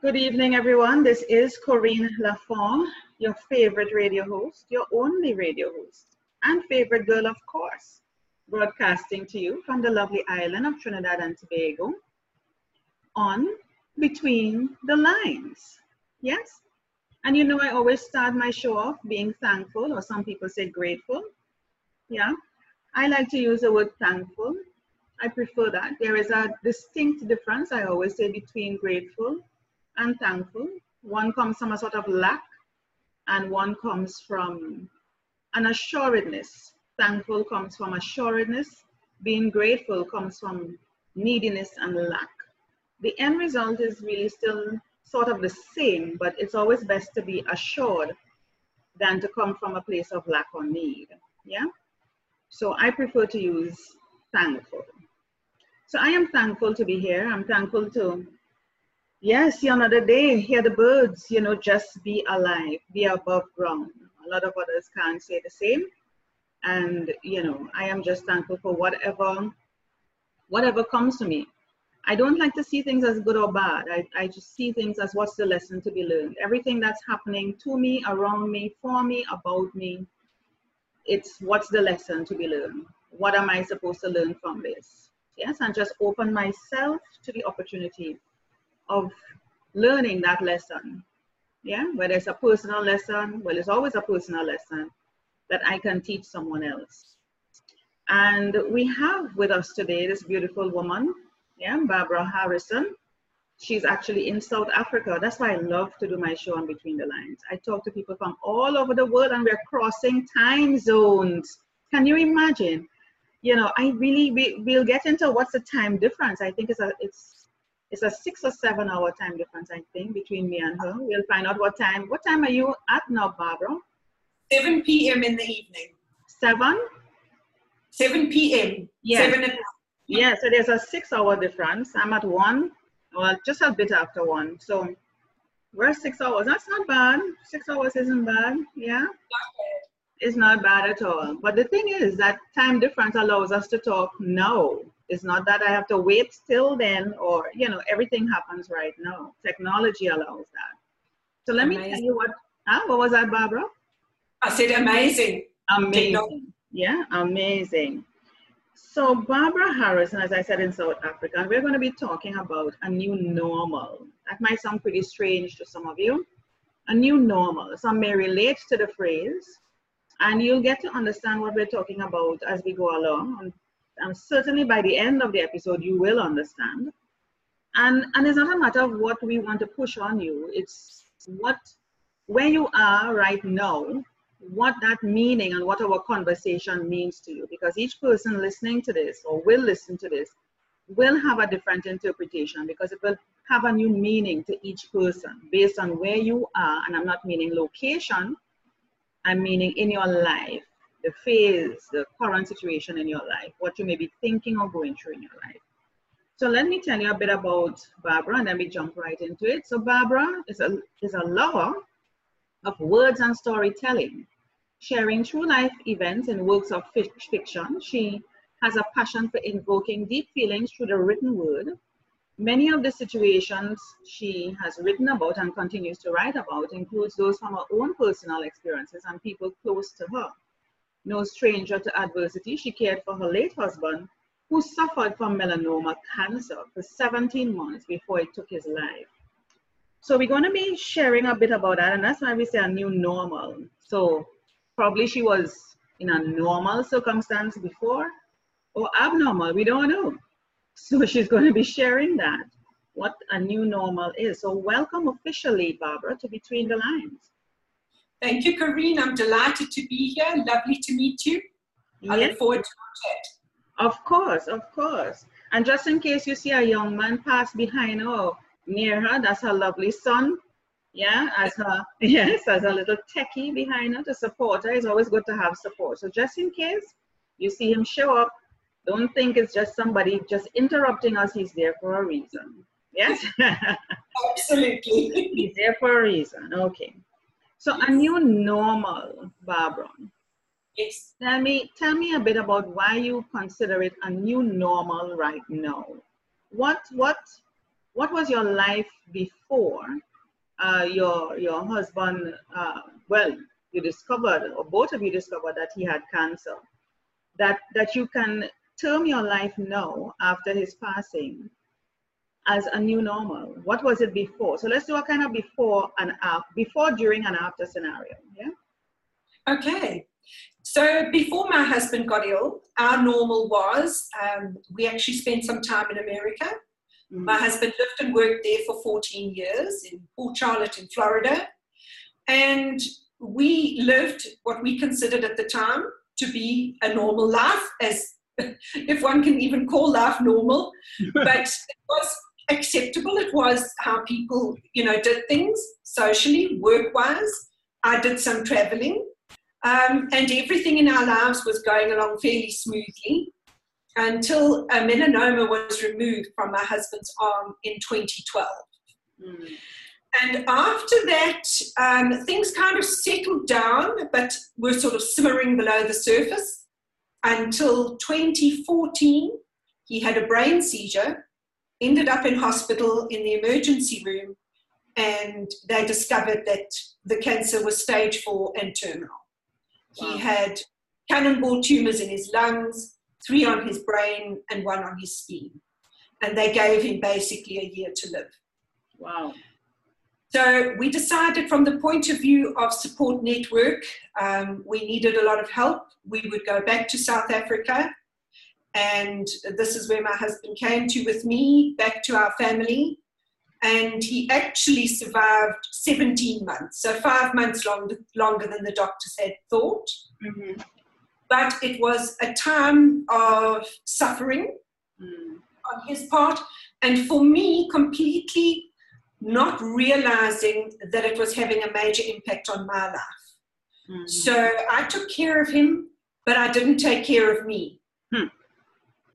Good evening, everyone. This is Corinne Lafon, your favorite radio host, your only radio host, and favorite girl, of course, broadcasting to you from the lovely island of Trinidad and Tobago on Between the Lines. Yes? And you know I always start my show off being thankful, or some people say grateful. Yeah? I like to use the word thankful. I prefer that. There is a distinct difference, I always say, between grateful and thankful. One comes from a sort of lack, and one comes from an assuredness. Thankful comes from assuredness. Being grateful comes from neediness and lack. The end result is really still sort of the same, but it's always best to be assured than to come from a place of lack or need. Yeah? So I prefer to use thankful. So I am thankful to be here. I'm thankful to see another day, hear the birds, you know, just be alive, be above ground. A lot of others can't say the same. And, you know, I am just thankful for whatever comes to me. I don't like to see things as good or bad. I just see things as what's the lesson to be learned. Everything that's happening to me, around me, for me, about me, it's what's the lesson to be learned. What am I supposed to learn from this? Yes, and just open myself to the opportunity of learning that lesson, whether it's a personal lesson, well, it's always a personal lesson that I can teach someone else. And we have with us today this beautiful woman, Barbara Harrison. She's actually in South Africa. That's why I love to do my show on Between the Lines. I talk to people from all over the world, and we're crossing time zones. Can you imagine? You know, we'll get into what's the time difference. I think it's a 6 or 7 hour time difference, I think, between me and her. We'll find out what time. What time are you at now, Barbara? 7 p.m. in the evening. 7? 7 p.m. Yes. 7 o'clock. Yeah, so there's a 6 hour difference. I'm at 1, well, just a bit after 1. So we're 6 hours. That's not bad. 6 hours isn't bad. Yeah? Not bad. It's not bad at all. But the thing is that time difference allows us to talk now. It's not that I have to wait till then, or, you know, everything happens right now. Technology allows that. So let me tell you what was that, Barbara? I said amazing. Amazing. Yeah, amazing. So Barbara Harrison, as I said, in South Africa, and we're going to be talking about a new normal. That might sound pretty strange to some of you. A new normal. Some may relate to the phrase, and you'll get to understand what we're talking about as we go along. And certainly by the end of the episode, you will understand. And it's not a matter of what we want to push on you. It's where you are right now, what that meaning and what our conversation means to you. Because each person listening to this, or will listen to this, will have a different interpretation, because it will have a new meaning to each person based on where you are. And I'm not meaning location. I'm meaning in your life. The phase, the current situation in your life, what you may be thinking or going through in your life. So let me tell you a bit about Barbara, and then we jump right into it. So Barbara is a lover of words and storytelling, sharing true life events and works of fiction. She has a passion for invoking deep feelings through the written word. Many of the situations she has written about and continues to write about includes those from her own personal experiences and people close to her. No stranger to adversity, she cared for her late husband, who suffered from melanoma cancer for 17 months before it took his life. So we're going to be sharing a bit about that, and that's why we say a new normal. So probably she was in a normal circumstance before, or abnormal, we don't know. So she's going to be sharing that, what a new normal is. So welcome officially, Barbara, to Between the Lines. Thank you, Corinne. I'm delighted to be here. Lovely to meet you. I look forward to our chat. Of course, of course. And just in case you see a young man pass behind or near her, that's her lovely son. Yeah, as a little techie behind her to support her. It's always good to have support. So just in case you see him show up, don't think it's just somebody just interrupting us. He's there for a reason. Yes? Absolutely. He's there for a reason. Okay. So a new normal, Barbara. Yes. Tell me a bit about why you consider it a new normal right now. What what was your life before your husband, well, you discovered, or both of you discovered, that he had cancer, that you can term your life now after his passing as a new normal? What was it before? So let's do a kind of before and after, before, during, and after scenario. Yeah. Okay. So before my husband got ill, our normal was we actually spent some time in America. Mm-hmm. My husband lived and worked there for 14 years in Port Charlotte in Florida. And we lived what we considered at the time to be a normal life, as if one can even call life normal. But it was acceptable. It was how people, you know, did things socially, work-wise. I did some traveling. And everything in our lives was going along fairly smoothly until a melanoma was removed from my husband's arm in 2012. Mm. And after that, things kind of settled down, but were sort of simmering below the surface until 2014. He had a brain seizure, ended up in hospital in the emergency room, and they discovered that the cancer was stage 4 and terminal. Wow. He had cannonball tumours in his lungs, 3 on his brain and 1 on his spleen. And they gave him basically a year to live. Wow. So we decided, from the point of view of support network, we needed a lot of help. We would go back to South Africa. And this is where my husband came to with me, back to our family. And he actually survived 17 months, so 5 months longer than the doctors had thought. Mm-hmm. But it was a time of suffering on his part, and for me, completely not realizing that it was having a major impact on my life. Mm-hmm. So I took care of him, but I didn't take care of me. Mm.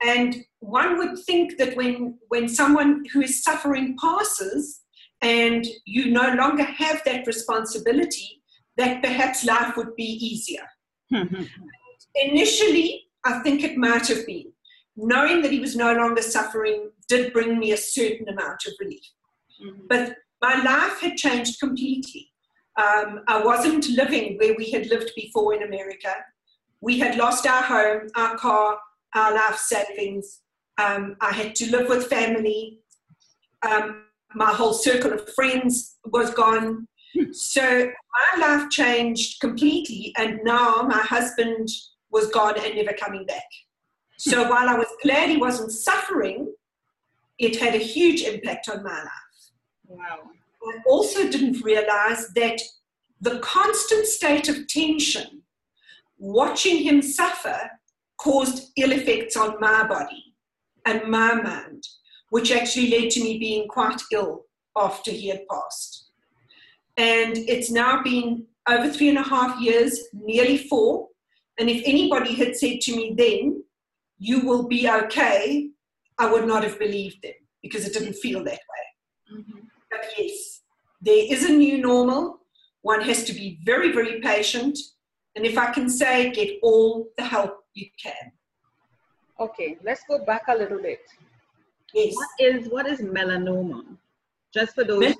And one would think that when someone who is suffering passes and you no longer have that responsibility, that perhaps life would be easier. Initially, I think it might have been. Knowing that he was no longer suffering did bring me a certain amount of relief. Mm-hmm. But my life had changed completely. I wasn't living where we had lived before in America. We had lost our home, our car, our life savings. I had to live with family. My whole circle of friends was gone. So my life changed completely, and now my husband was gone and never coming back. So while I was glad he wasn't suffering, it had a huge impact on my life. Wow. I also didn't realize that the constant state of tension, watching him suffer, caused ill effects on my body and my mind, which actually led to me being quite ill after he had passed. And it's now been over 3.5 years, nearly 4. And if anybody had said to me then, you will be okay, I would not have believed them, because it didn't feel that way. Mm-hmm. But yes, there is a new normal. One has to be very, very patient. And if I can say, get all the help you can. Okay, let's go back a little bit. Yes. What is melanoma? Just for those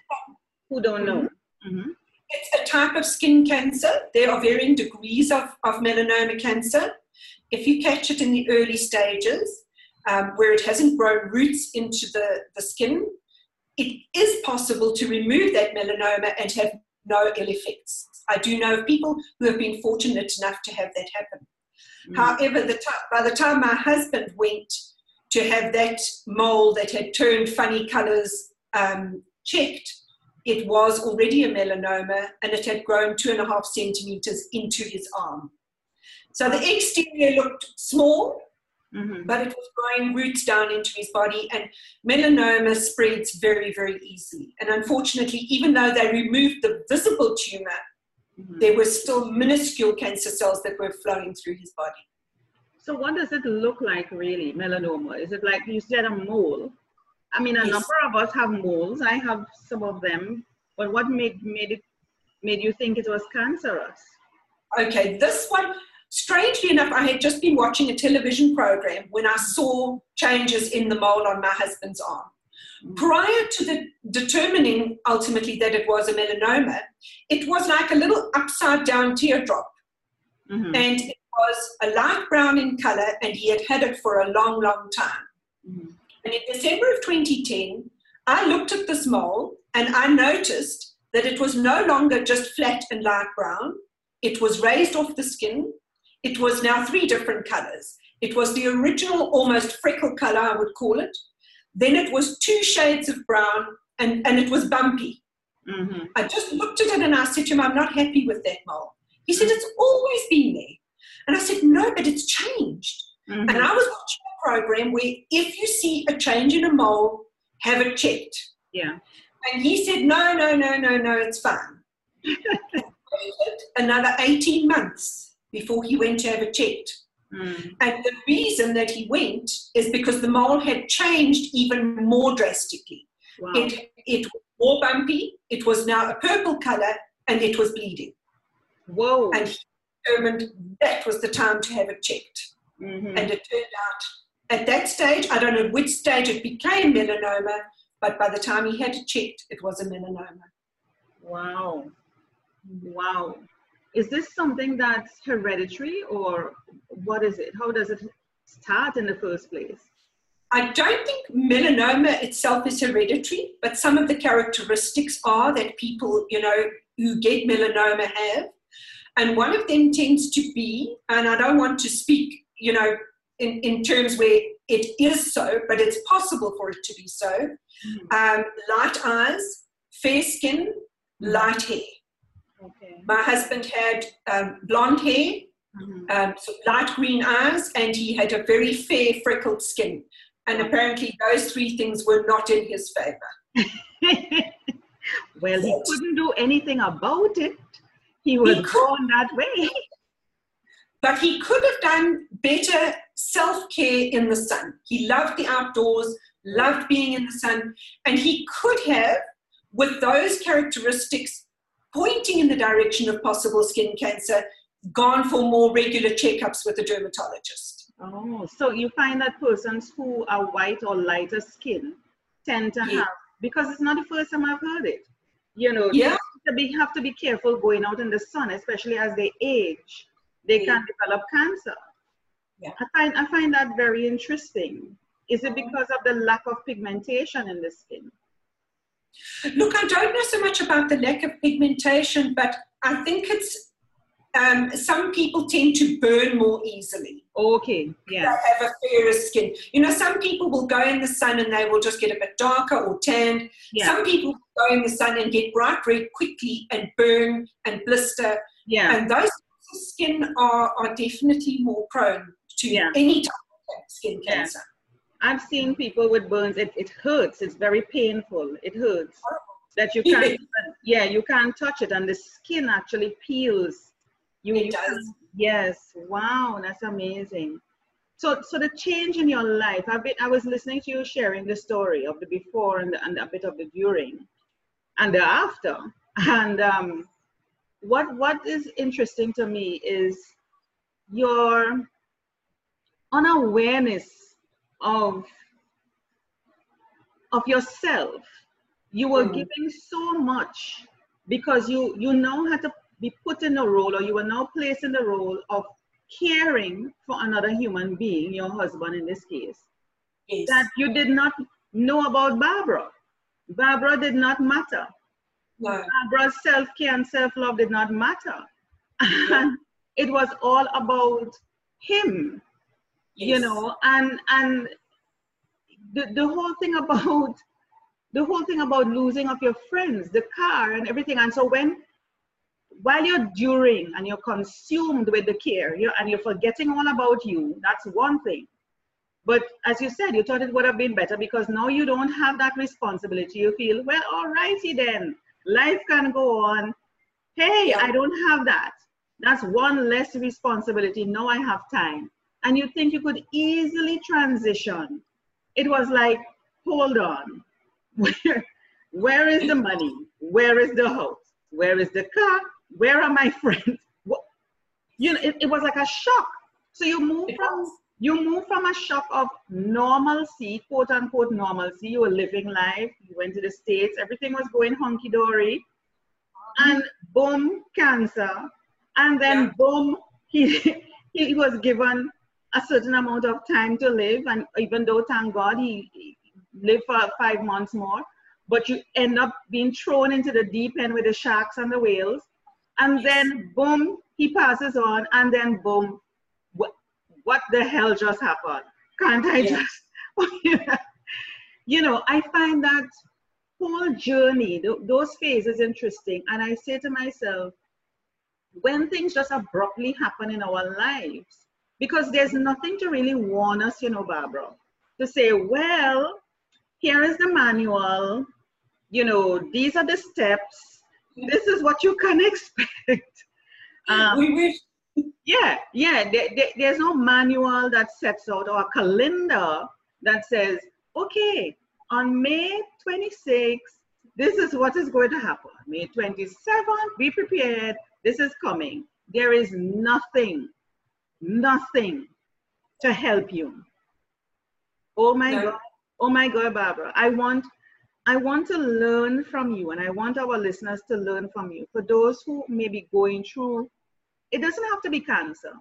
who don't know. Mm-hmm. It's a type of skin cancer. There are varying degrees of melanoma cancer. If you catch it in the early stages, where it hasn't grown roots into the skin, it is possible to remove that melanoma and have no ill effects. I do know of people who have been fortunate enough to have that happen. Mm-hmm. However, by the time my husband went to have that mole that had turned funny colours checked, it was already a melanoma, and it had grown 2.5 centimetres into his arm. So the exterior looked small, mm-hmm. but it was growing roots down into his body, and melanoma spreads very, very easily. And unfortunately, even though they removed the visible tumour, mm-hmm. there were still minuscule cancer cells that were flowing through his body. So what does it look like, really, melanoma? Is it like you said, a mole? I mean, a yes. number of us have moles. I have some of them. But what made you think it was cancerous? Okay, this one, strangely enough, I had just been watching a television program when I saw changes in the mole on my husband's arm. Prior to the determining ultimately that it was a melanoma, it was like a little upside down teardrop. Mm-hmm. And it was a light brown in color, and he had had it for a long, long time. Mm-hmm. And in December of 2010, I looked at this mole and I noticed that it was no longer just flat and light brown. It was raised off the skin. It was now three different colors. It was the original almost freckle color, I would call it. Then it was two shades of brown, and it was bumpy. Mm-hmm. I just looked at it and I said to him, I'm not happy with that mole. He said, it's always been there. And I said, no, but it's changed. Mm-hmm. And I was watching a program where if you see a change in a mole, have it checked. Yeah. And he said, no, it's fine. Another 18 months before he went to have it checked. Mm. And the reason that he went is because the mole had changed even more drastically. Wow. It was more bumpy, it was now a purple color, and it was bleeding. Whoa. And he determined that was the time to have it checked. Mm-hmm. And it turned out at that stage, I don't know which stage it became melanoma, but by the time he had it checked, it was a melanoma. Wow. Wow. Is this something that's hereditary, or what is it? How does it start in the first place? I don't think melanoma itself is hereditary, but some of the characteristics are that people, who get melanoma have. And one of them tends to be, and I don't want to speak, in terms where it is so, but it's possible for it to be so. Mm-hmm. Light eyes, fair skin, light hair. Okay. My husband had blonde hair, mm-hmm. So light green eyes, and he had a very fair freckled skin. And apparently those three things were not in his favor. Well, he couldn't do anything about it. He was born that way. But he could have done better self-care in the sun. He loved the outdoors, loved being in the sun, and he could have, with those characteristics, pointing in the direction of possible skin cancer, gone for more regular checkups with a dermatologist. Oh, so you find that persons who are white or lighter skin tend to have, because it's not the first time I've heard it. They have to be careful going out in the sun, especially as they age. They can develop cancer. Yeah. I find that very interesting. Is it because of the lack of pigmentation in the skin? Look, I don't know so much about the lack of pigmentation, but I think it's some people tend to burn more easily. Okay, yeah. They have a fairer skin. Some people will go in the sun and they will just get a bit darker or tanned. Yeah. Some people will go in the sun and get bright red quickly and burn and blister. Yeah. And those types of skin are definitely more prone to any type of skin cancer. Yeah. I've seen people with burns. It hurts. It's very painful. It hurts that you can't. You can't touch it, and the skin actually peels. It does. Yes. Wow, that's amazing. So the change in your life. I was listening to you sharing the story of the before and a bit of the during, and the after. And what is interesting to me is your unawareness of yourself. You were giving so much because you now had to be put in a role, or you were now placed in the role of caring for another human being, your husband in this case. Yes. That you did not know about Barbara. Barbara did not matter. No. Barbara's self-care and self-love did not matter. Yeah. It was all about him. Yes. And the whole thing about losing of your friends, the car and everything. And so while you're during and you're consumed with the care, and you're forgetting all about you, that's one thing. But as you said, you thought it would have been better because now you don't have that responsibility. You feel, well, all righty then. Life can go on. Hey, yeah. I don't have that. That's one less responsibility. Now I have time. And you think you could easily transition. It was like, hold on, where is the money? Where is the house? Where is the car? Where are my friends? It was like a shock. So you move from You move from a shock of normalcy, quote unquote normalcy, you were living life, you went to the States, everything was going hunky-dory, and boom, cancer. And then boom, he was given a certain amount of time to live, and even though, thank God, he lived for 5 months more, but you end up being thrown into the deep end with the sharks and the whales, and then boom, he passes on, and then boom, what the hell just happened? Can't I just, you know, I find that whole journey, those phases interesting, and I say to myself, when things just abruptly happen in our lives, because there's nothing to really warn us, you know, Barbara, to say, well, here is the manual, you know, these are the steps, this is what you can expect. We wish. Yeah, there's no manual that sets out, or a calendar that says, okay, on May 26th, this is what is going to happen. May 27th, be prepared, this is coming. There is nothing to help you. Oh my God, Barbara, I want to learn from you, and I want our listeners to learn from you. For those who may be going through, it doesn't have to be cancer.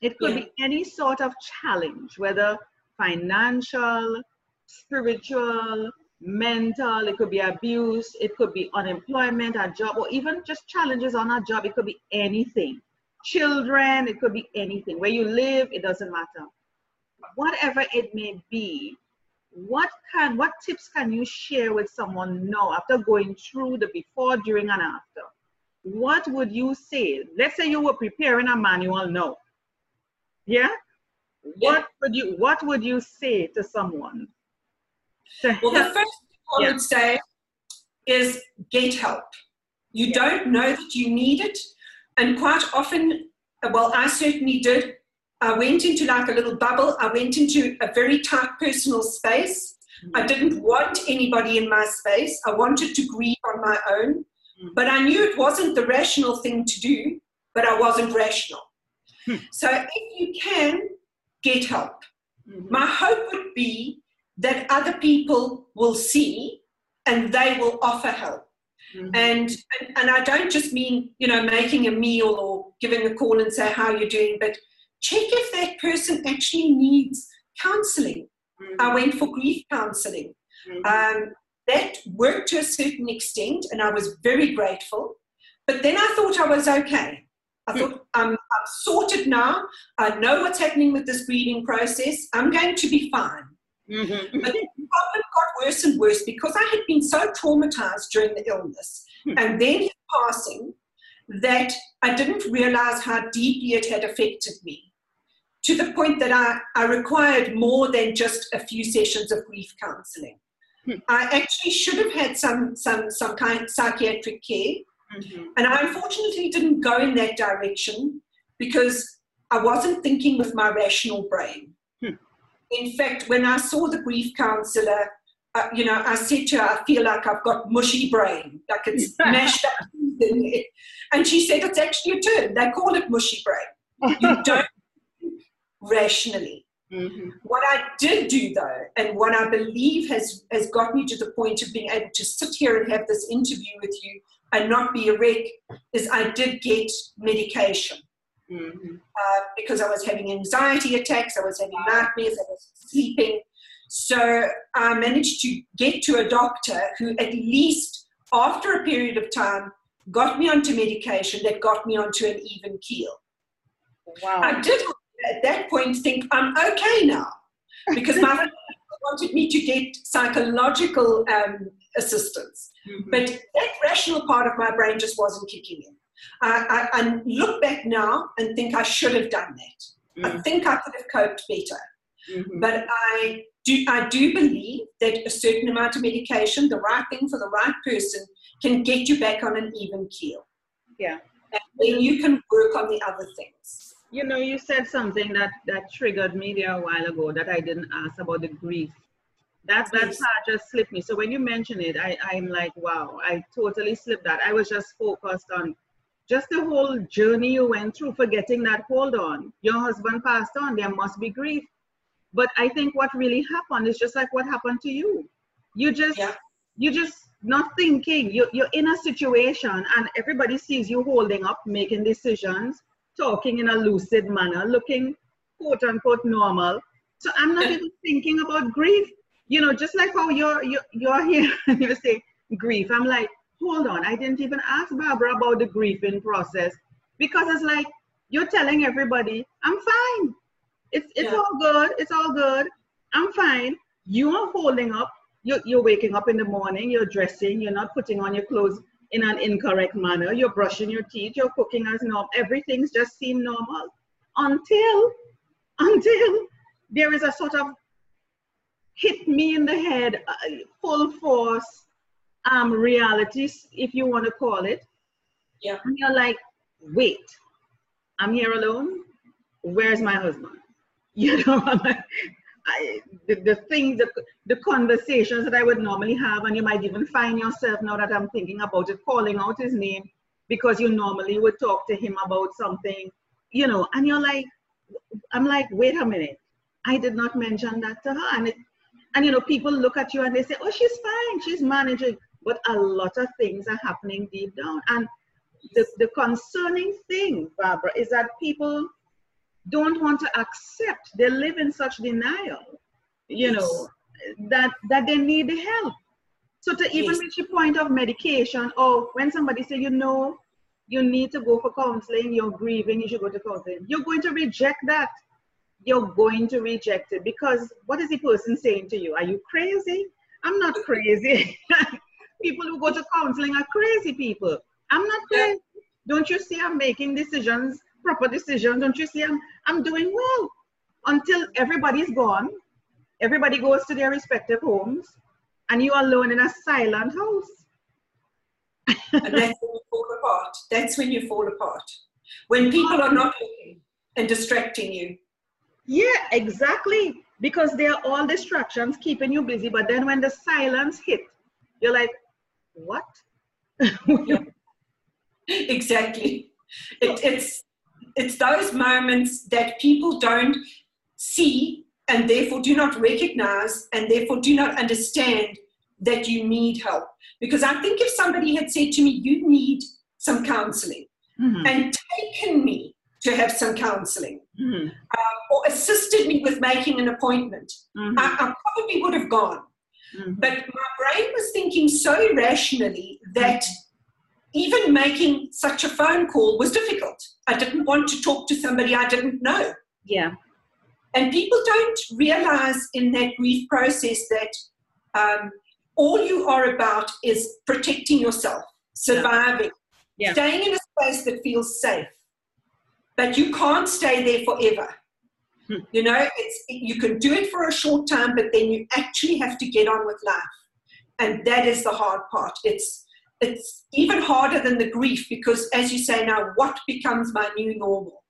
It could be any sort of challenge, whether financial, spiritual, mental, it could be abuse, it could be unemployment, a job, or even just challenges on a job. It could be anything. Children, it could be anything. Where you live, it doesn't matter. Whatever it may be, what tips can you share with someone now after going through the before, during, and after? What would you say? Let's say you were preparing a manual now. Yeah? What would you say to someone? Well, the first thing I would say is get help. You don't know that you need it. And quite often, well, I certainly did. I went into like a little bubble. I went into a very tight personal space. Mm-hmm. I didn't want anybody in my space. I wanted to grieve on my own. Mm-hmm. But I knew it wasn't the rational thing to do, but I wasn't rational. Mm-hmm. So if you can, get help. Mm-hmm. My hope would be that other people will see and they will offer help. Mm-hmm. And I don't just mean, you know, making a meal or giving a call and say, how are you doing? But check if that person actually needs counseling. Mm-hmm. I went for grief counseling. Mm-hmm. That worked to a certain extent, and I was very grateful. But then I thought I was okay. I thought, I'm sorted now. I know what's happening with this grieving process. I'm going to be fine. Mm-hmm. But the problem got worse and worse because I had been so traumatized during the illness and then his passing that I didn't realize how deeply it had affected me, to the point that I required more than just a few sessions of grief counseling. I actually should have had some kind of psychiatric care. Mm-hmm. And I unfortunately didn't go in that direction because I wasn't thinking with my rational brain. In fact, when I saw the grief counsellor, you know, I said to her, I feel like I've got mushy brain, like it's mashed up. And she said, it's actually a term. They call it mushy brain. You don't think rationally. Mm-hmm. What I did do, though, and what I believe has got me to the point of being able to sit here and have this interview with you and not be a wreck, is I did get medication. Mm-hmm. Because I was having anxiety attacks, I was having nightmares, I was sleeping. So I managed to get to a doctor who, at least after a period of time, got me onto medication that got me onto an even keel. Wow. I did at that point think I'm okay now, because my family wanted me to get psychological assistance. Mm-hmm. But that rational part of my brain just wasn't kicking in. I look back now and think I should have done that. Mm-hmm. I think I could have coped better. Mm-hmm. But I do believe that a certain amount of medication, the right thing for the right person, can get you back on an even keel. Yeah. And then you can work on the other things. You know, you said something that triggered me there a while ago that I didn't ask about the grief. That part just slipped me. So when you mention it, I'm like, wow, I totally slipped that. I was just focused on just the whole journey you went through for getting that hold on. Your husband passed on, there must be grief. But I think what really happened is just like what happened to you. You just not thinking, you're in a situation and everybody sees you holding up, making decisions, talking in a lucid manner, looking quote unquote normal. So I'm not even thinking about grief. You know, just like how you're here and you say grief. I'm like, hold on, I didn't even ask Barbara about the grieving process, because it's like you're telling everybody, I'm fine. It's all good. It's all good. I'm fine. You are holding up. You're waking up in the morning. You're dressing. You're not putting on your clothes in an incorrect manner. You're brushing your teeth. You're cooking as normal. Everything's just seemed normal until there is a sort of hit me in the head, full force, realities, if you want to call it. Yeah. And you're like, wait, I'm here alone. Where's my husband? You know, I'm like, the conversations that I would normally have, and you might even find yourself, now that I'm thinking about it, calling out his name because you normally would talk to him about something, you know, and you're like, I'm like, wait a minute. I did not mention that to her. And you know, people look at you and they say, oh, she's fine, she's managing. But a lot of things are happening deep down. And the concerning thing, Barbara, is that people don't want to accept. They live in such denial, you know, that they need help. So to even reach the point of medication, or when somebody say, you know, you need to go for counseling, you're grieving, you should go to counseling. You're going to reject that. You're going to reject it, because what is the person saying to you? Are you crazy? I'm not crazy. People who go to counseling are crazy people. I'm not crazy. Don't you see I'm making decisions, proper decisions? Don't you see I'm doing well? Until everybody's gone, everybody goes to their respective homes, and you are alone in a silent house. And that's when you fall apart. That's when you fall apart. When people are not looking and distracting you. Yeah, exactly. Because they are all distractions keeping you busy. But then when the silence hits, you're like, what? Exactly. It's those moments that people don't see and therefore do not recognize and therefore do not understand that you need help. Because I think if somebody had said to me, you need some counseling, and taken me to have some counseling, or assisted me with making an appointment, I probably would have gone. But my brain was thinking so rationally that even making such a phone call was difficult. I didn't want to talk to somebody I didn't know. Yeah. And people don't realize in that grief process that all you are about is protecting yourself, surviving, staying in a space that feels safe. But you can't stay there forever. You know, you can do it for a short time, but then you actually have to get on with life. And that is the hard part. It's even harder than the grief, because as you say now, what becomes my new normal?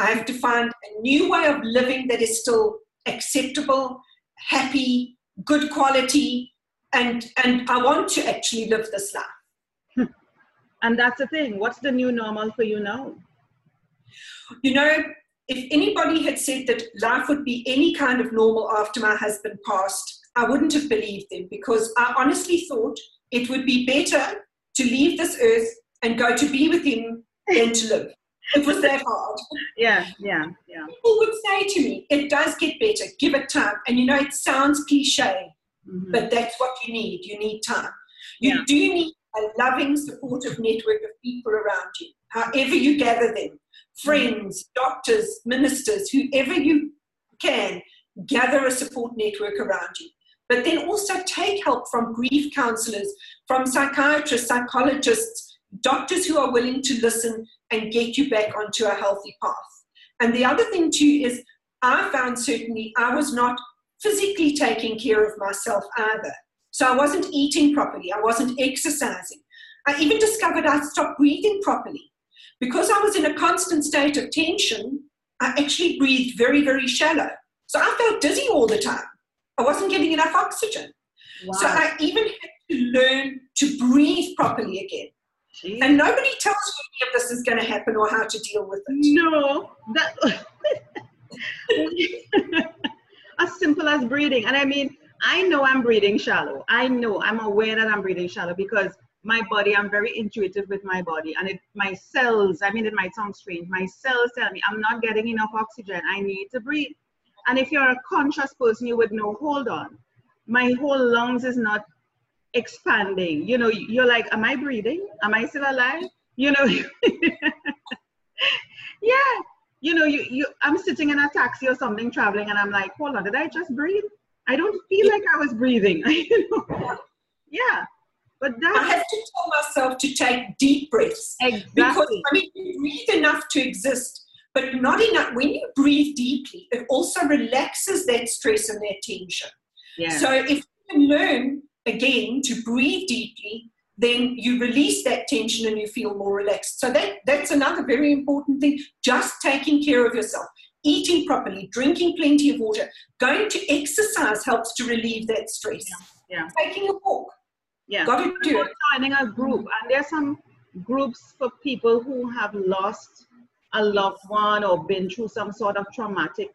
I have to find a new way of living that is still acceptable, happy, good quality, and I want to actually live this life. And that's the thing. What's the new normal for you now? You know, if anybody had said that life would be any kind of normal after my husband passed, I wouldn't have believed them, because I honestly thought it would be better to leave this earth and go to be with him than to live. It was that hard. Yeah. People would say to me, it does get better, give it time. And you know, it sounds cliche, but that's what you need. You need time. You do need a loving, supportive network of people around you, however you gather them. Friends, doctors, ministers, whoever you can, gather a support network around you. But then also take help from grief counselors, from psychiatrists, psychologists, doctors who are willing to listen and get you back onto a healthy path. And the other thing too is, I found certainly I was not physically taking care of myself either. So I wasn't eating properly. I wasn't exercising. I even discovered I stopped breathing properly. Because I was in a constant state of tension, I actually breathed very, very shallow. So I felt dizzy all the time. I wasn't getting enough oxygen. Wow. So I even had to learn to breathe properly again. Jeez. And nobody tells you if this is going to happen or how to deal with it. No. As simple as breathing. And I mean, I know I'm breathing shallow. I know. I'm aware that I'm breathing shallow because my body, I'm very intuitive with my body. And my cells, I mean, it might sound strange, my cells tell me I'm not getting enough oxygen. I need to breathe. And if you're a conscious person, you would know, hold on. My whole lungs is not expanding. You know, you're like, am I breathing? Am I still alive? You know, yeah. You know, I'm sitting in a taxi or something traveling and I'm like, hold on, did I just breathe? I don't feel like I was breathing. You know? Yeah. But I have to tell myself to take deep breaths. Exactly. Because, I mean, you breathe enough to exist, but not enough. When you breathe deeply, it also relaxes that stress and that tension. Yeah. So if you can learn, again, to breathe deeply, then you release that tension and you feel more relaxed. So that's another very important thing, just taking care of yourself. Eating properly, drinking plenty of water, going to exercise helps to relieve that stress. Yeah. Taking a walk. Yeah. Got to do it. Joining a group, and there are some groups for people who have lost a loved one or been through some sort of traumatic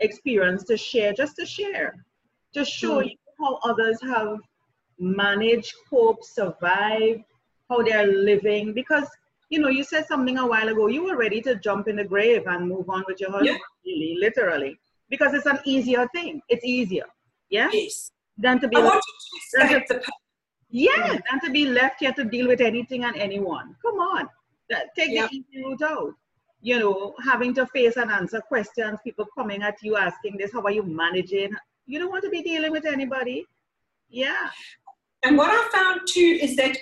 experience to share, just to share, to show you how others have managed, cope, survive, how they're living. Because, you know, you said something a while ago, you were ready to jump in the grave and move on with your husband, really, literally, because it's an easier thing. It's easier, yeah? Yes. Than to be than to be left here to deal with anything and anyone. Come on. Take the easy route out. You know, having to face and answer questions, people coming at you asking this, how are you managing? You don't want to be dealing with anybody. Yeah. And what I found too is that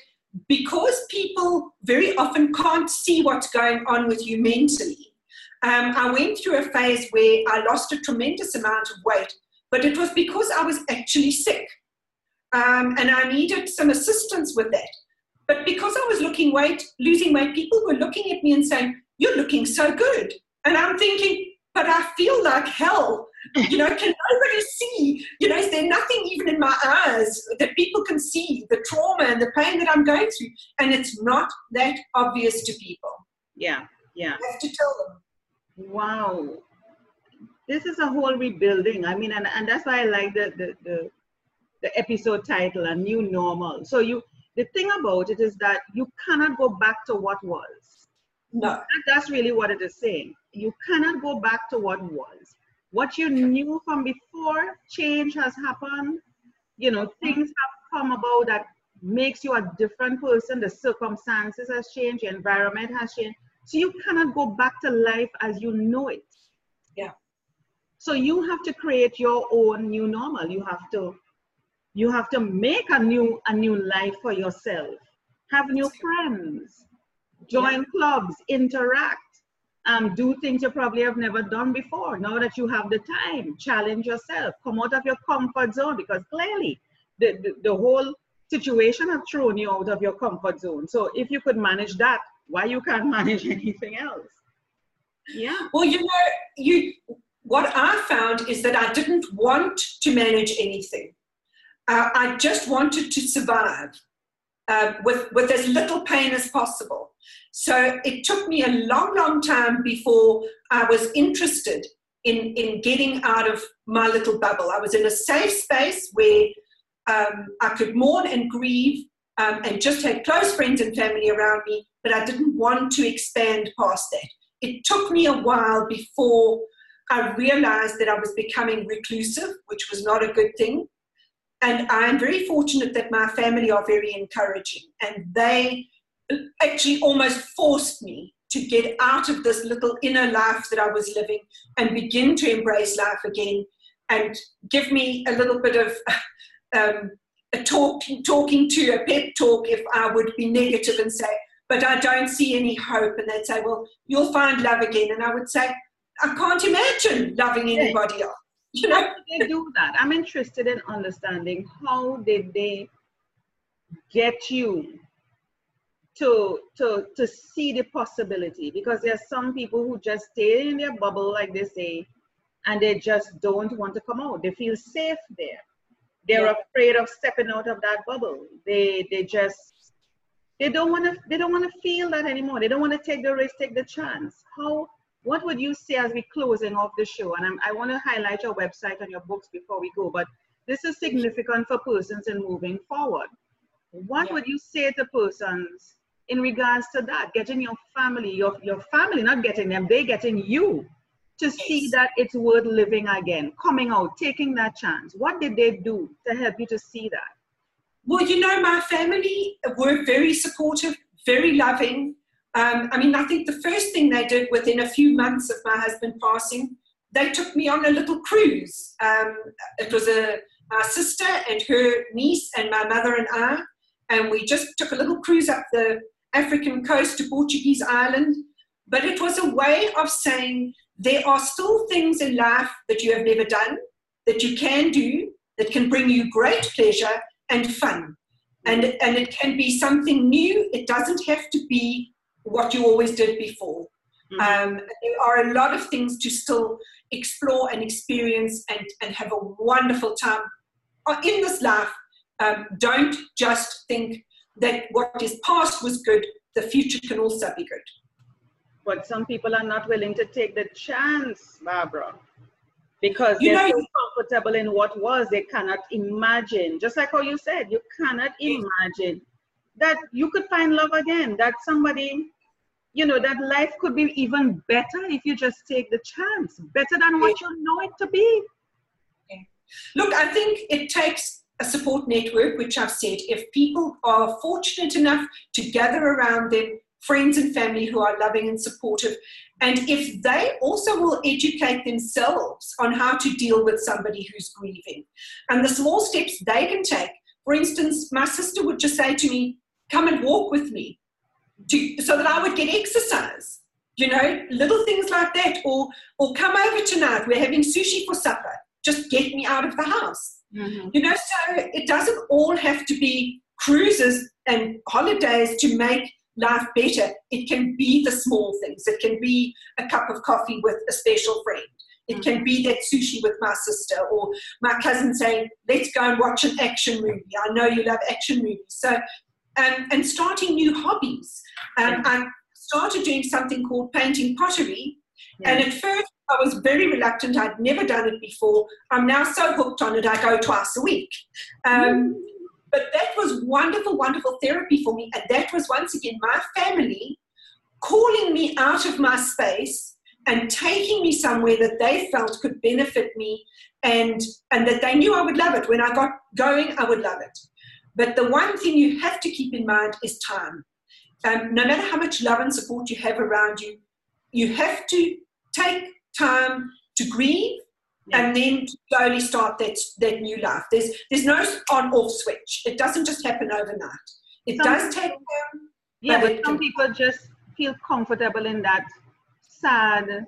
because people very often can't see what's going on with you mentally, I went through a phase where I lost a tremendous amount of weight, but it was because I was actually sick. And I needed some assistance with that. But because I was losing weight, people were looking at me and saying, you're looking so good. And I'm thinking, but I feel like hell. You know, can nobody see? You know, is there nothing even in my eyes that people can see the trauma and the pain that I'm going through? And it's not that obvious to people. Yeah, yeah. You have to tell them. Wow. This is a whole rebuilding. I mean, and that's why I like the episode title, A New Normal. So the thing about it is that you cannot go back to what was. No. That's really what it is saying. You cannot go back to what was. What you knew from before, change has happened. You know, things have come about that makes you a different person. The circumstances has changed, the environment has changed. So you cannot go back to life as you know it. Yeah. So you have to create your own new normal. You have to make a new life for yourself. Have new friends, join clubs, interact. Do things you probably have never done before. Now that you have the time, challenge yourself. Come out of your comfort zone because clearly the whole situation has thrown you out of your comfort zone. So if you could manage that, why you can't manage anything else? Yeah. Well, you know, what I found is that I didn't want to manage anything. I just wanted to survive with as little pain as possible. So it took me a long, long time before I was interested in getting out of my little bubble. I was in a safe space where I could mourn and grieve and just had close friends and family around me, but I didn't want to expand past that. It took me a while before I realized that I was becoming reclusive, which was not a good thing. And I'm very fortunate that my family are very encouraging, and they actually almost forced me to get out of this little inner life that I was living and begin to embrace life again and give me a little bit of a pep talk if I would be negative and say, but I don't see any hope. And they'd say, well, you'll find love again. And I would say, I can't imagine loving anybody else. You know? How did they do that? I'm interested in understanding how did they get you to see the possibility, because there's some people who just stay in their bubble, like they say, and they just don't want to come out. They feel safe there. They're afraid of stepping out of that bubble. They just They don't want to feel that anymore. They don't want to take the risk, take the chance. What would you say as we're closing off the show? And I want to highlight your website and your books before we go, but this is significant for persons in moving forward. What would you say to persons in regards to that, getting your family, not getting them, they getting you to see that it's worth living again, coming out, taking that chance? What did they do to help you to see that? Well, you know, my family were very supportive, very loving. I mean, I think the first thing they did within a few months of my husband passing, they took me on a little cruise. It was my sister and her niece and my mother and I, and we just took a little cruise up the African coast to Portuguese Island. But it was a way of saying there are still things in life that you have never done, that you can do, that can bring you great pleasure and fun. And it can be something new. It doesn't have to be what you always did before. Mm-hmm. There are a lot of things to still explore and experience and have a wonderful time in this life. Don't just think that what is past was good. The future can also be good. But some people are not willing to take the chance, Barbara, because they're so comfortable in what was. They cannot imagine, just like how you said, you cannot imagine that you could find love again, that somebody, you know, that life could be even better if you just take the chance, better than what you know it to be. Look, I think it takes a support network, which I've said, if people are fortunate enough to gather around them, friends and family who are loving and supportive. And if they also will educate themselves on how to deal with somebody who's grieving and the small steps they can take. For instance, my sister would just say to me, come and walk with me so that I would get exercise, you know, little things like that. Or come over tonight, we're having sushi for supper. Just get me out of the house. Mm-hmm. You know, so it doesn't all have to be cruises and holidays to make life better. It can be the small things. It can be a cup of coffee with a special friend. It can be that sushi with my sister or my cousin saying, let's go and watch an action movie. I know you love action movies. So, and starting new hobbies. I started doing something called painting pottery. Yeah. And at first I was very reluctant. I'd never done it before. I'm now so hooked on it. I go twice a week. But that was wonderful, wonderful therapy for me. And that was, once again, my family calling me out of my space and taking me somewhere that they felt could benefit me and that they knew I would love it. When I got going, I would love it. But the one thing you have to keep in mind is time. No matter how much love and support you have around you, you have to take time to grieve. Yeah. And then slowly start that new life. There's no on-off switch. It doesn't just happen overnight. It does take time. Yeah, but some people just feel comfortable in that sad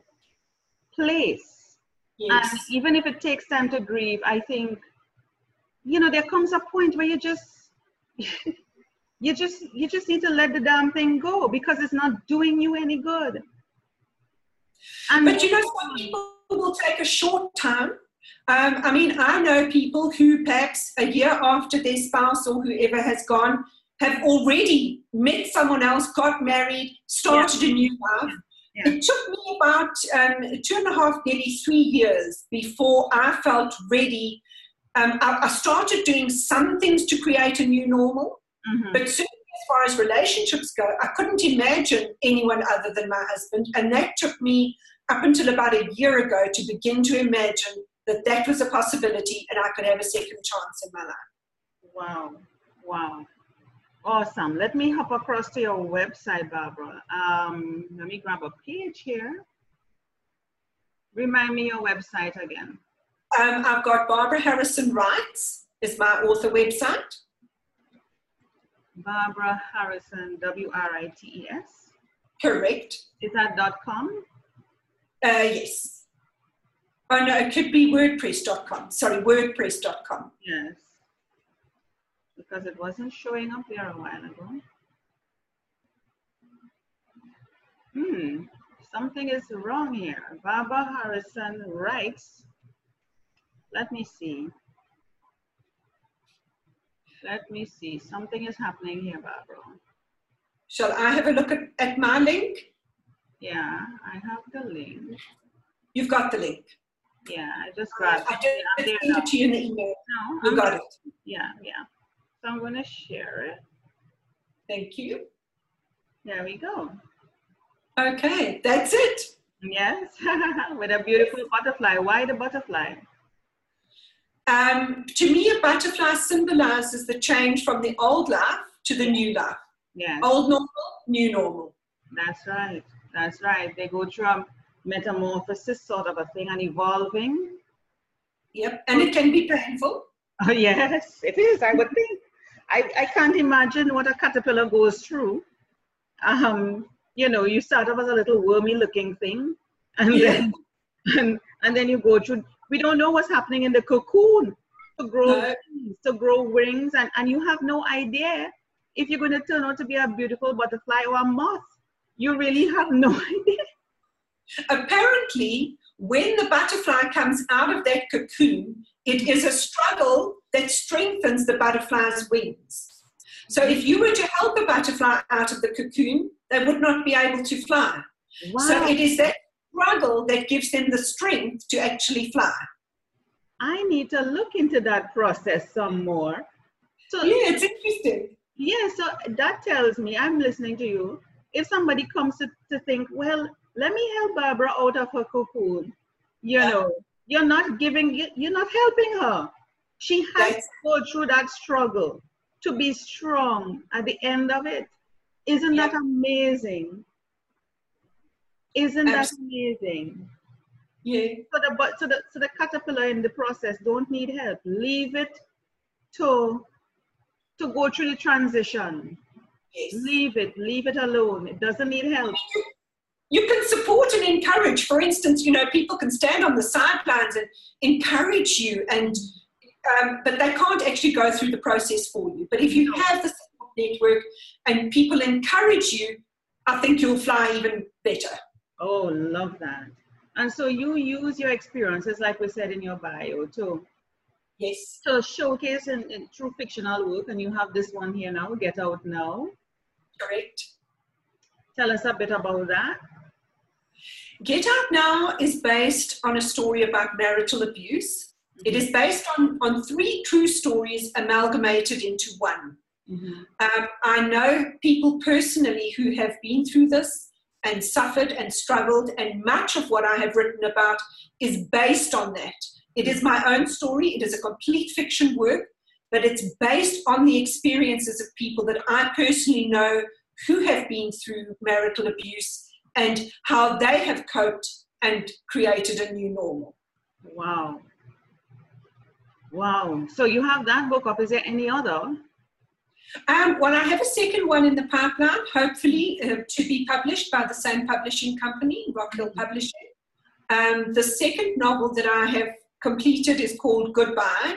place. Yes. And even if it takes time to grieve, I think, you know, there comes a point where you just you just need to let the damn thing go because it's not doing you any good. And but you know, some people will take a short time. I mean, I know people who perhaps a year after their spouse or whoever has gone have already met someone else, got married, started a new life. Yeah. It took me about 2.5, nearly 3 years before I felt ready. I started doing some things to create a new normal, but certainly as far as relationships go, I couldn't imagine anyone other than my husband, and that took me up until about a year ago to begin to imagine that that was a possibility and I could have a second chance in my life. Wow. Awesome. Let me hop across to your website, Barbara. Let me grab a page here. Remind me your website again. I've got Barbara Harrison Writes is my author website. Barbara Harrison, W-R-I-T-E-S. Correct. Is that .com? Yes. Oh, no, it could be WordPress.com. Sorry, WordPress.com. Yes. Because it wasn't showing up there a while ago. Something is wrong here. Barbara Harrison Writes. Let me see. Something is happening here, Barbara. Shall I have a look at my link? Yeah, I have the link. You've got the link. Yeah, I just got it. I just sent it to you in the email. No, you got it. Yeah, yeah. So I'm going to share it. Thank you. There we go. Okay, that's it. Yes, with a beautiful butterfly. Why the butterfly? To me, a butterfly symbolizes the change from the old life to the new life. Yes. Old normal, new normal. That's right. That's right. They go through a metamorphosis sort of a thing and evolving. Yep. And it can be painful. Oh, yes, it is. I would think. I can't imagine what a caterpillar goes through. You know, you start off as a little wormy looking thing, and then and then you go through. We don't know what's happening in the cocoon to grow wings, and you have no idea if you're going to turn out to be a beautiful butterfly or a moth. You really have no idea. Apparently, when the butterfly comes out of that cocoon, it is a struggle that strengthens the butterfly's wings. So if you were to help a butterfly out of the cocoon, they would not be able to fly. Wow. So it is that struggle that gives them the strength to actually fly. I need to look into that process some more. So yeah, it's interesting. Yeah, so that tells me, I'm listening to you, if somebody comes to think, well, let me help Barbara out of her cocoon, you know, you're not giving, you're not helping her. She has to go through that struggle to be strong at the end of it. Isn't that amazing? Isn't that amazing? Yeah. So the caterpillar in the process don't need help. Leave it to go through the transition. Yes. Leave it alone. It doesn't need help. You can support and encourage. For instance, you know, people can stand on the sidelines and encourage you, and but they can't actually go through the process for you. But if you have the support network and people encourage you, I think you'll fly even better. Oh, love that. And so you use your experiences, like we said in your bio, too. Yes. So showcase in through fictional work, and you have this one here now, Get Out Now. Correct. Tell us a bit about that. Get Out Now is based on a story about marital abuse. It is based on 3 true stories amalgamated into one. Mm-hmm. I know people personally who have been through this and suffered and struggled, and much of what I have written about is based on that. It is my own story. It is a complete fiction work, but it's based on the experiences of people that I personally know who have been through marital abuse and how they have coped and created a new normal. Wow. Wow. So you have that book up. Is there any other? Well, I have a second one in the pipeline, hopefully to be published by the same publishing company, Rockhill Publishing. The second novel that I have completed is called Goodbye.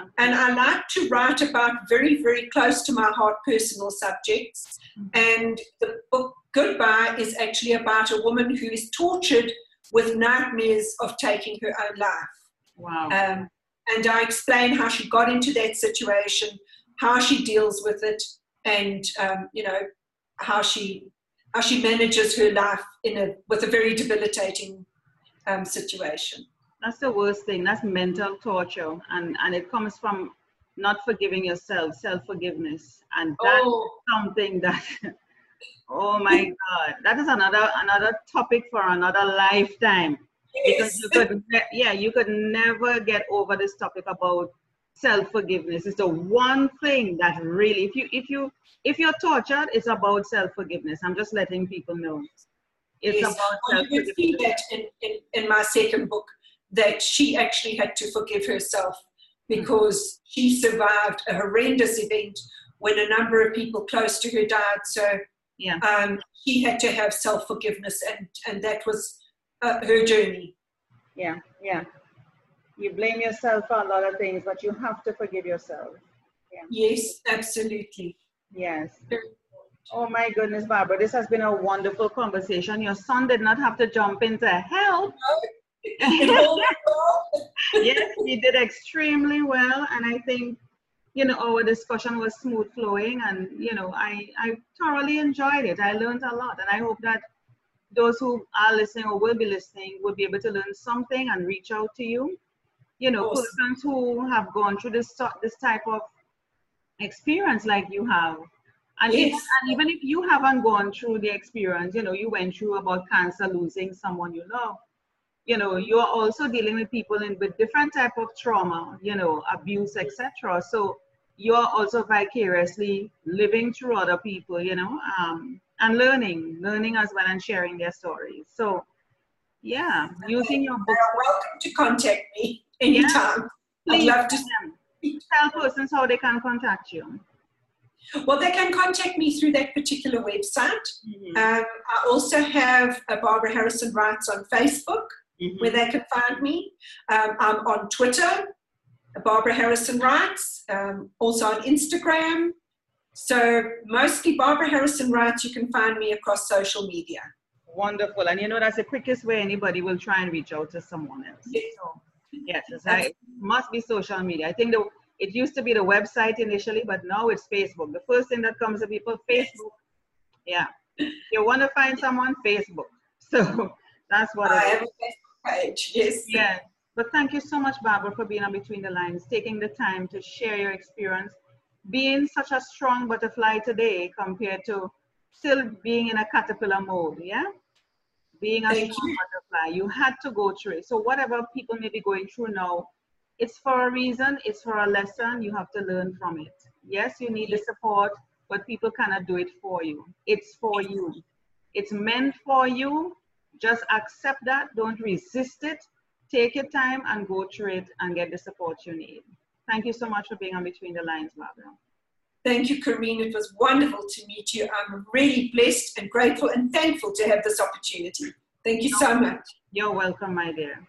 Okay. And I like to write about very, very close to my heart personal subjects. Mm-hmm. And the book Goodbye is actually about a woman who is tortured with nightmares of taking her own life. Wow. And I explain how she got into that situation, how she deals with it, and you know, how she manages her life with a very debilitating situation. That's the worst thing. That's mental torture, and it comes from not forgiving yourself, self-forgiveness, and that's something that. Oh my God, that is another topic for another lifetime. Yes. Because you could never get over this topic about self-forgiveness. It's the one thing that really, if you're tortured, it's about self-forgiveness. I'm just letting people know. It's about self-forgiveness. You see that in my second book, that she actually had to forgive herself because she survived a horrendous event when a number of people close to her died. So she had to have self-forgiveness, and that was her journey. Yeah, yeah. You blame yourself for a lot of things, but you have to forgive yourself. Yeah. Yes, absolutely. Yes. Oh my goodness, Barbara, this has been a wonderful conversation. Your son did not have to jump in to help. No. Yes, he did extremely well, and I think you know, our discussion was smooth flowing, and, you know, I thoroughly enjoyed it. I learned a lot, and I hope that those who are listening or will be listening would be able to learn something and reach out to you. You know, persons who have gone through this type of experience like you have. And, yes. Even if you haven't gone through the experience, you know, you went through about cancer, losing someone you love, you know, you're also dealing with people with different type of trauma, you know, abuse, etc. So you're also vicariously living through other people, you know, and learning as well and sharing their stories. So, yeah, using your books. You're welcome to contact me anytime. Yeah, I'd love to. Tell persons how they can contact you. Well, they can contact me through that particular website. Mm-hmm. I also have Barbara Harrison Writes on Facebook, mm-hmm. where they can find me. I'm on Twitter, Barbara Harrison Writes, also on Instagram. So mostly Barbara Harrison Writes, you can find me across social media. Wonderful. And you know, that's the quickest way anybody will try and reach out to someone else. Yes, so, yes, it must be social media. I think it used to be the website initially, but now it's Facebook. The first thing that comes to people, Facebook. Yeah. You want to find someone, Facebook. So that's what I have a Facebook page, yes. Yeah. But thank you so much, Barbara, for being on Between the Lines, taking the time to share your experience, being such a strong butterfly today compared to still being in a caterpillar mode, yeah? Being a strong butterfly, you had to go through it. So whatever people may be going through now, it's for a reason, it's for a lesson, you have to learn from it. Yes, you need the support, but people cannot do it for you. It's for you. It's meant for you. Just accept that, don't resist it. Take your time and go through it and get the support you need. Thank you so much for being on Between the Lines, Barbara. Thank you, Corinne. It was wonderful to meet you. I'm really blessed and grateful and thankful to have this opportunity. Thank you so much. You're welcome, my dear.